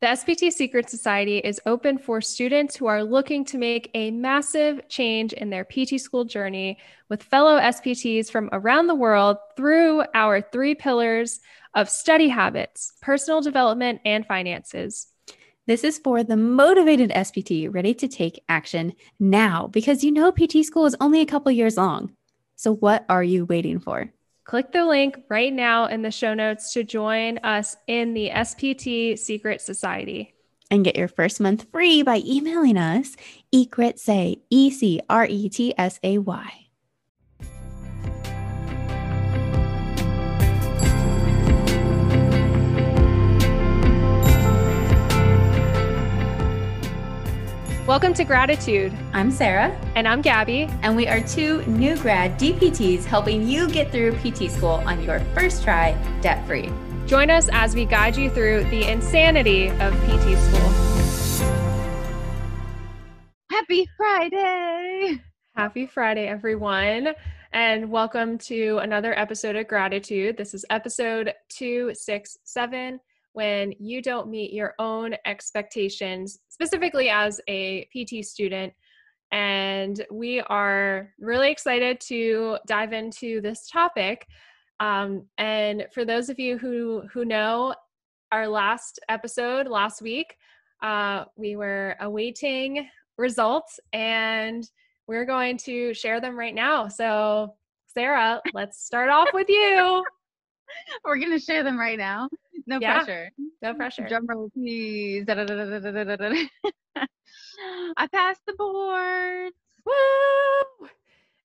The SPT Secret Society is open for students who are looking to make a massive change in their PT school journey with fellow SPTs from around the world through our 3 pillars of study habits, personal development, and finances. This is for the motivated SPT ready to take action now, because you know PT school is only a couple years long. So what are you waiting for? Click the link right now in the show notes to join us in the SPT Secret Society. And get your first month free by emailing us ecretsay, ECRETSAY. Welcome to Gratitude. I'm Sarah. And I'm Gabby. And we are 2 new grad DPTs helping you get through PT school on your first try, debt-free. Join us as we guide you through the insanity of PT school. Happy Friday! Happy Friday, everyone. And welcome to another episode of Gratitude. This is episode 267. When you don't meet your own expectations, specifically as a PT student. And we are really excited to dive into this topic. And for those of you who know, our last episode last week, we were awaiting results, and we're going to share them right now. So Sarah, let's start off with you. We're going to share them right now. No pressure. No pressure. Drum roll, please. I passed the boards. Woo!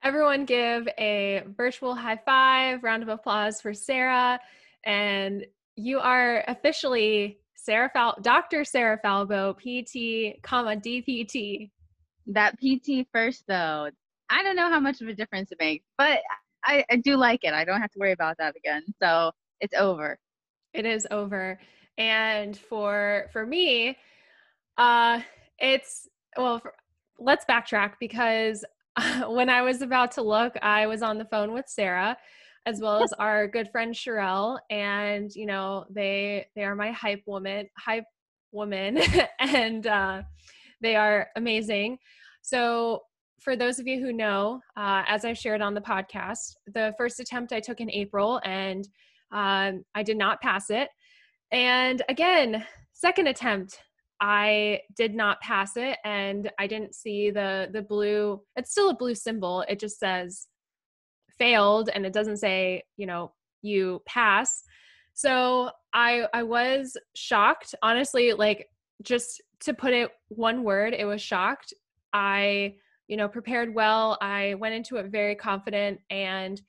Everyone give a virtual high five, round of applause for Sarah. And you are officially Dr. Sarah Falbo, PT, DPT. That PT first, though. I don't know how much of a difference it makes, but I do like it. I don't have to worry about that again. So it's over. It is over. And for me, let's backtrack, because when I was about to look, I was on the phone with Sarah, as well as our good friend Sherelle, and you know, they are my hype woman, and they are amazing. So for those of you who know, as I shared on the podcast, the first attempt I took in April, and I did not pass it. And again, second attempt, I did not pass it, and I didn't see the blue. It's still a blue symbol. It just says failed, and it doesn't say, you know, you pass. So I was shocked. Honestly, like, just to put it one word, it was shocked. I, you know, prepared well. I went into it very confident, and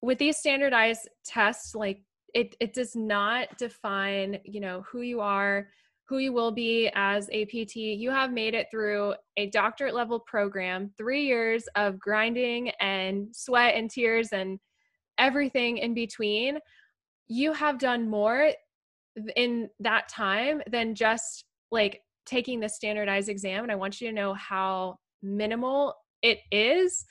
with these standardized tests, like, it does not define, you know, who you are, who you will be as a PT. You have made it through a doctorate level program, 3 years of grinding and sweat and tears and everything in between. You have done more in that time than just like taking the standardized exam. And I want you to know how minimal it is.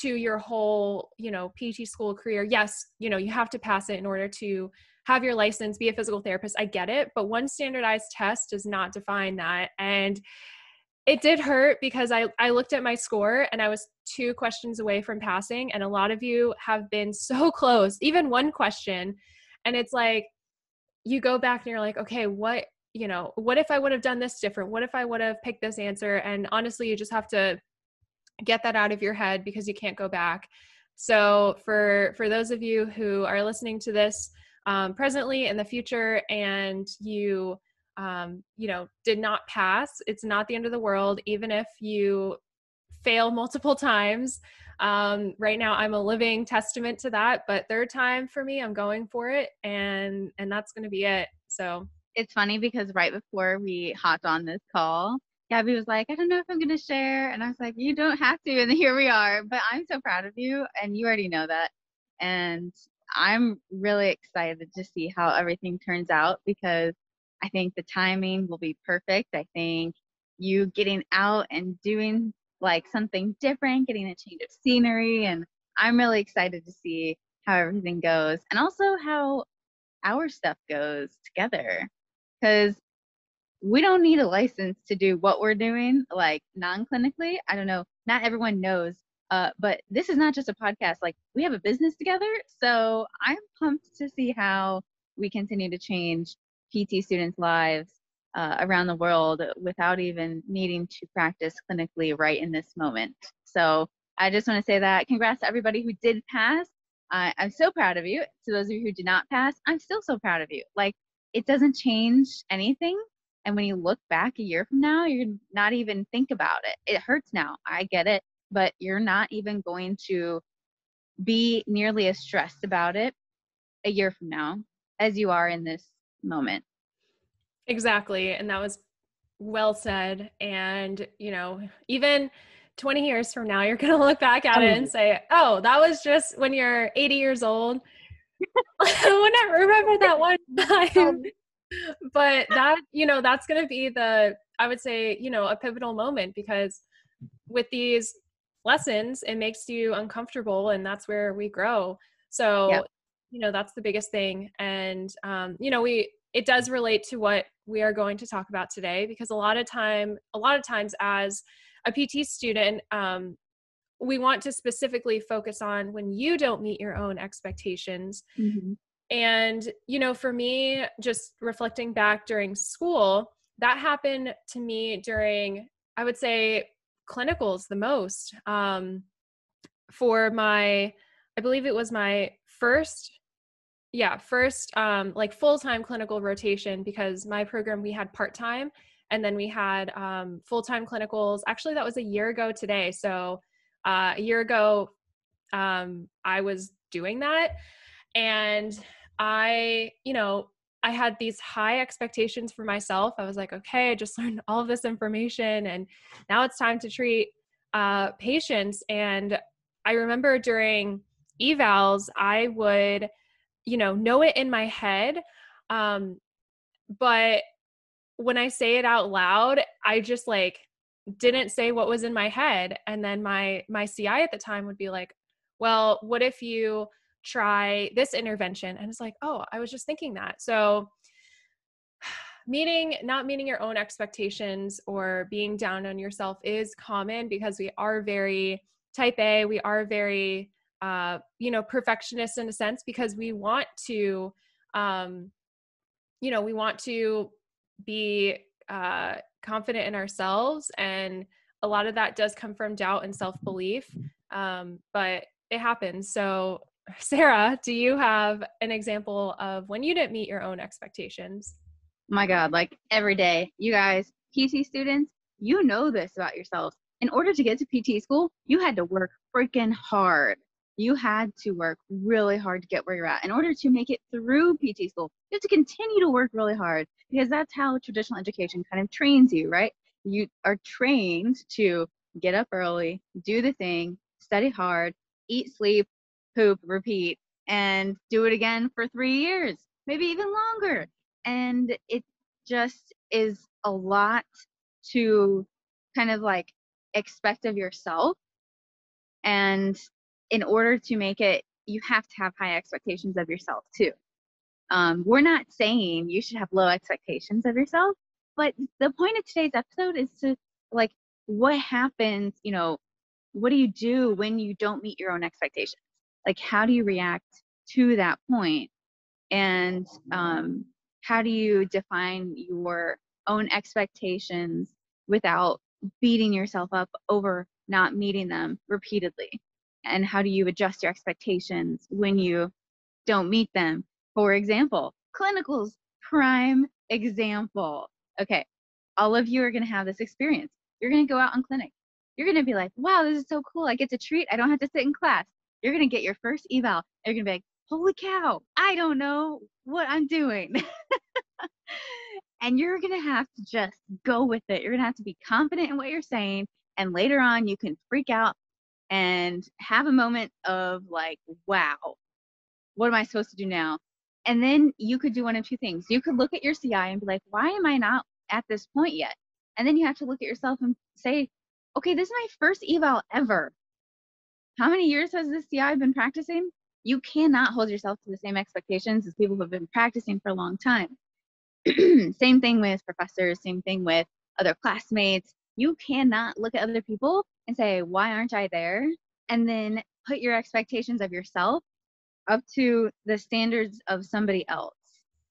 To your whole, you know, PT school career. Yes, you know, you have to pass it in order to have your license, be a physical therapist. I get it. But one standardized test does not define that. And it did hurt, because I looked at my score and I was 2 questions away from passing. And a lot of you have been so close, even one question. And it's like, you go back and you're like, okay, what, you know, what if I would have done this different? What if I would have picked this answer? And honestly, you just have to get that out of your head, because you can't go back. So for those of you who are listening to this presently in the future, and you, you know, did not pass, it's not the end of the world. Even if you fail multiple times, right now I'm a living testament to that, but 3rd time for me, I'm going for it, and that's going to be it. So it's funny because right before we hopped on this call, Gabby was like, I don't know if I'm going to share. And I was like, you don't have to. And here we are. But I'm so proud of you. And you already know that. And I'm really excited to see how everything turns out, because I think the timing will be perfect. I think you getting out and doing like something different, getting a change of scenery. And I'm really excited to see how everything goes, and also how our stuff goes together, because we don't need a license to do what we're doing, like non-clinically. I don't know. Not everyone knows, but this is not just a podcast. Like, we have a business together. So I'm pumped to see how we continue to change PT students' lives around the world without even needing to practice clinically right in this moment. So I just want to say that congrats to everybody who did pass. I'm so proud of you. To those of you who did not pass, I'm still so proud of you. Like, it doesn't change anything. And when you look back a year from now, you're not even think about it. It hurts now. I get it. But you're not even going to be nearly as stressed about it a year from now as you are in this moment. Exactly. And that was well said. And, you know, even 20 years from now, you're going to look back at it and say, oh, that was just when you're 80 years old. I wouldn't remember that one time. But that, you know, that's going to be the, I would say, you know, a pivotal moment, because with these lessons, it makes you uncomfortable, and that's where we grow. So, yep. You know, that's the biggest thing. And, you know, it does relate to what we are going to talk about today, because a lot of times as a PT student, we want to specifically focus on when you don't meet your own expectations. Mm-hmm. And, you know, for me, just reflecting back during school, that happened to me during, I would say, clinicals the most. For I believe it was my first, like full-time clinical rotation, because my program, we had part-time, and then we had full-time clinicals. Actually, that was a year ago today. So a year ago, I was doing that. And I, you know, I had these high expectations for myself. I was like, okay, I just learned all of this information, and now it's time to treat patients. And I remember during evals, I would, you know it in my head. But when I say it out loud, I just like didn't say what was in my head. And then my CI at the time would be like, well, what if you try this intervention? And it's like, oh, I was just thinking that. So not meeting your own expectations or being down on yourself is common, because we are very type A, we are very, you know, perfectionists in a sense, because we want to, you know, we want to be confident in ourselves. And a lot of that does come from doubt and self-belief, but it happens. So Sarah, do you have an example of when you didn't meet your own expectations? My God, like every day. You guys, PT students, you know this about yourselves. In order to get to PT school, you had to work freaking hard. You had to work really hard to get where you're at. In order to make it through PT school, you have to continue to work really hard, because that's how traditional education kind of trains you, right? You are trained to get up early, do the thing, study hard, eat, sleep, poop, repeat, and do it again for 3 years, maybe even longer. And it just is a lot to kind of like expect of yourself. And in order to make it, you have to have high expectations of yourself too. We're not saying you should have low expectations of yourself, but the point of today's episode is to like, what happens, you know, what do you do when you don't meet your own expectations? Like, how do you react to that point? And how do you define your own expectations without beating yourself up over not meeting them repeatedly? And how do you adjust your expectations when you don't meet them? For example, clinicals, prime example. Okay, all of you are going to have this experience. You're going to go out on clinic. You're going to be like, wow, this is so cool. I get to treat. I don't have to sit in class. You're going to get your first eval. You're going to be like, holy cow, I don't know what I'm doing. And you're going to have to just go with it. You're going to have to be confident in what you're saying. And later on, you can freak out and have a moment of like, wow, what am I supposed to do now? And then you could do one of two things. You could look at your CI and be like, why am I not at this point yet? And then you have to look at yourself and say, okay, this is my first eval ever. How many years has this CI been practicing? You cannot hold yourself to the same expectations as people who have been practicing for a long time. Same thing with professors, same thing with other classmates. You cannot look at other people and say, why aren't I there? And then put your expectations of yourself up to the standards of somebody else.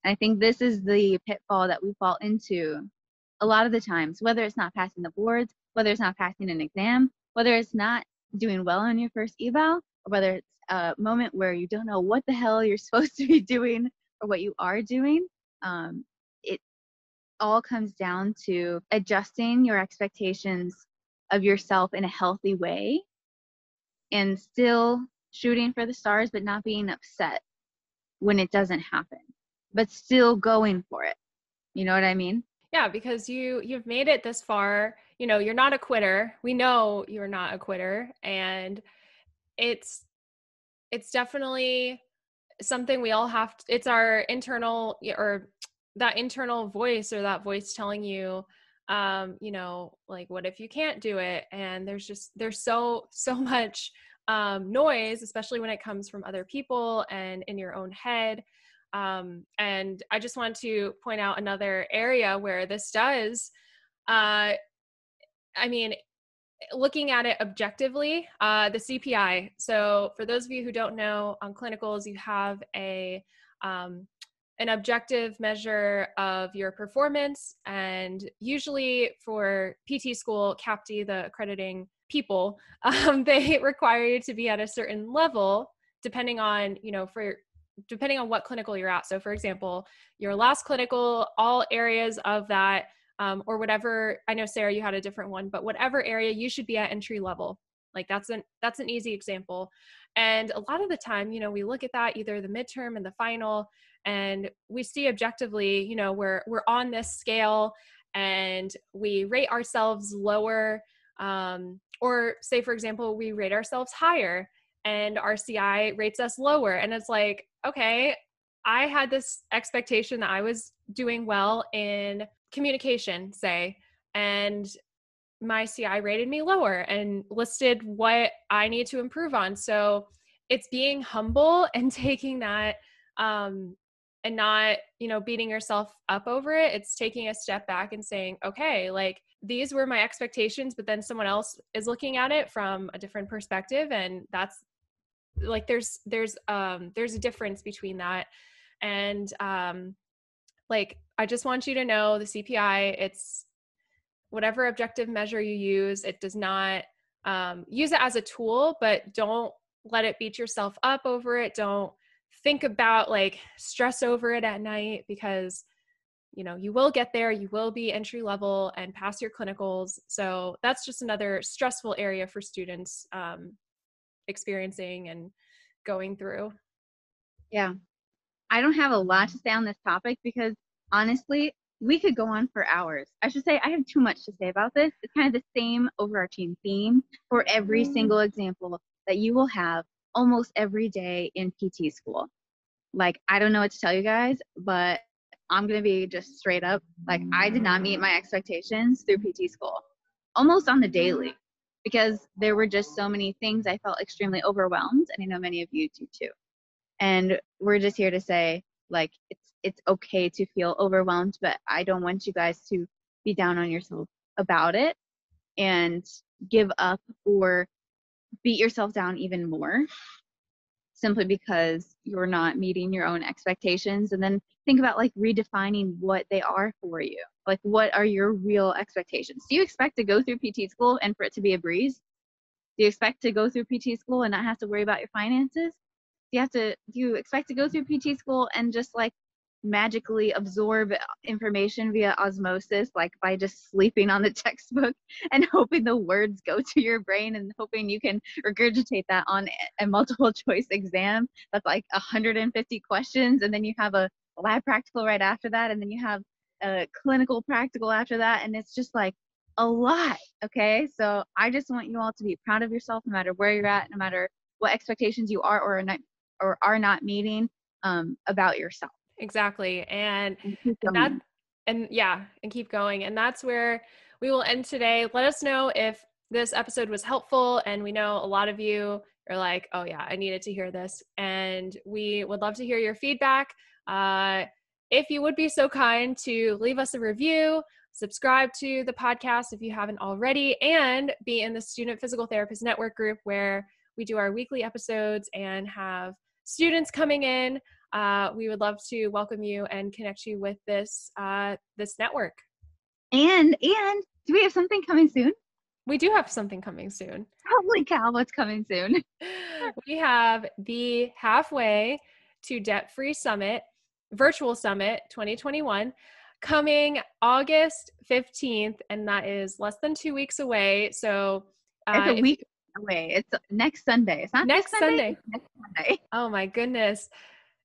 And I think this is the pitfall that we fall into a lot of the times, whether it's not passing the boards, whether it's not passing an exam, whether it's not doing well on your first eval, or whether it's a moment where you don't know what the hell you're supposed to be doing or what you are doing. It all comes down to adjusting your expectations of yourself in a healthy way and still shooting for the stars, but not being upset when it doesn't happen, but still going for it. You know what I mean? Yeah, because you've made it this far. You know, you're not a quitter. We know you're not a quitter. And it's definitely something we all have to, it's our internal, or that internal voice, or that voice telling you, you know, like, what if you can't do it? And there's so much noise, especially when it comes from other people and in your own head. And I just want to point out another area where this does, I mean, looking at it objectively, the CPI. So for those of you who don't know, on clinicals, you have an objective measure of your performance. And usually for PT school, CAPTE, the accrediting people, they require you to be at a certain level, depending on, you know, depending on what clinical you're at. So for example, your last clinical, all areas of that, or whatever, I know Sarah, you had a different one, but whatever area you should be at entry level. Like that's an easy example. And a lot of the time, you know, we look at that, either the midterm and the final, and we see objectively, you know, we're on this scale and we rate ourselves lower. Or say, for example, we rate ourselves higher and our CI rates us lower. And it's like, okay, I had this expectation that I was doing well in communication, say, and my CI rated me lower and listed what I need to improve on. So it's being humble and taking that, and not, you know, beating yourself up over it. It's taking a step back and saying, okay, like these were my expectations, but then someone else is looking at it from a different perspective. And that's like, there's a difference between that. And, like, I just want you to know the CPI, it's whatever objective measure you use, it does not, use it as a tool, but don't let it beat yourself up over it. Don't think about like stress over it at night, because, you know, you will get there, you will be entry level and pass your clinicals. So that's just another stressful area for students, experiencing and going through. Yeah. I don't have a lot to say on this topic because honestly, we could go on for hours. I should say I have too much to say about this. It's kind of the same overarching theme for every single example that you will have almost every day in PT school. Like, I don't know what to tell you guys, but I'm going to be just straight up. Like, I did not meet my expectations through PT school almost on the daily because there were just so many things. I felt extremely overwhelmed, and I know many of you do too. And we're just here to say, like, it's okay to feel overwhelmed, but I don't want you guys to be down on yourself about it and give up or beat yourself down even more simply because you're not meeting your own expectations. And then think about like redefining what they are for you. Like, what are your real expectations? Do you expect to go through PT school and for it to be a breeze? Do you expect to go through PT school and not have to worry about your finances? Do you expect to go through PT school and just like magically absorb information via osmosis, like by just sleeping on the textbook and hoping the words go to your brain and hoping you can regurgitate that on a multiple choice exam that's like 150 questions, and then you have a lab practical right after that, and then you have a clinical practical after that, and it's just like a lot, okay? So I just want you all to be proud of yourself, no matter where you're at, no matter what expectations you are or are not meeting about yourself. Exactly. And keep going. And that's where we will end today. Let us know if this episode was helpful. And we know a lot of you are like, oh yeah, I needed to hear this. And we would love to hear your feedback. If you would be so kind to leave us a review, subscribe to the podcast if you haven't already, and be in the Student Physical Therapist Network group where we do our weekly episodes and have students coming in. We would love to welcome you and connect you with this this network. And do we have something coming soon? We do have something coming soon. Holy cow, what's coming soon? We have the Halfway to Debt-Free Summit, Virtual Summit 2021, coming August 15th, and that is less than 2 weeks away. So it's a week away. It's next Sunday. It's not next Sunday. Next Sunday. Oh my goodness.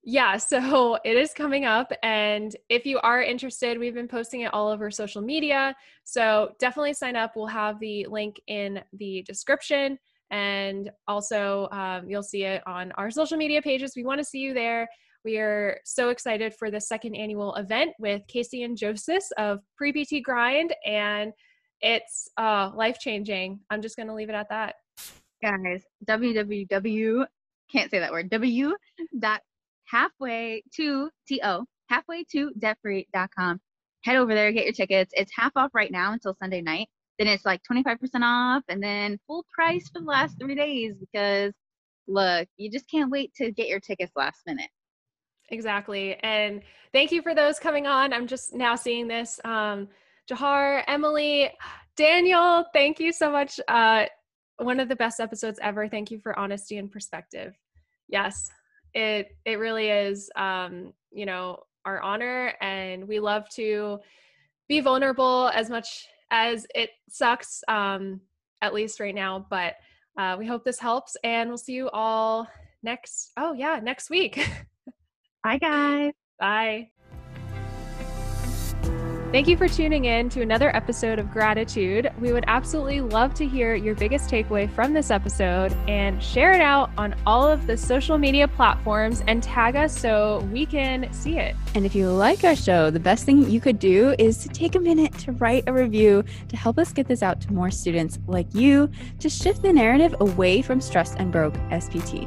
Yeah, so it is coming up, and if you are interested, we've been posting it all over social media, so definitely sign up. We'll have the link in the description, and also you'll see it on our social media pages. We want to see you there. We are so excited for the second annual event with Casey and Joseph of Pre PT Grind, and it's life-changing. I'm just going to leave it at that. Guys, halfway to debtfree.com. Head over there, get your tickets. It's half off right now until Sunday night. Then it's like 25% off, and then full price for the last 3 days, because look, you just can't wait to get your tickets last minute. Exactly. And thank you for those coming on. I'm just now seeing this. Jahar, Emily, Daniel, thank you so much. One of the best episodes ever. Thank you for honesty and perspective. Yes. It really is, you know, our honor, and we love to be vulnerable as much as it sucks, at least right now, but, we hope this helps, and we'll see you all next week. Bye guys. Bye. Thank you for tuning in to another episode of Gratitude. We would absolutely love to hear your biggest takeaway from this episode, and share it out on all of the social media platforms and tag us so we can see it. And if you like our show, the best thing you could do is to take a minute to write a review to help us get this out to more students like you, to shift the narrative away from stressed and broke SPT.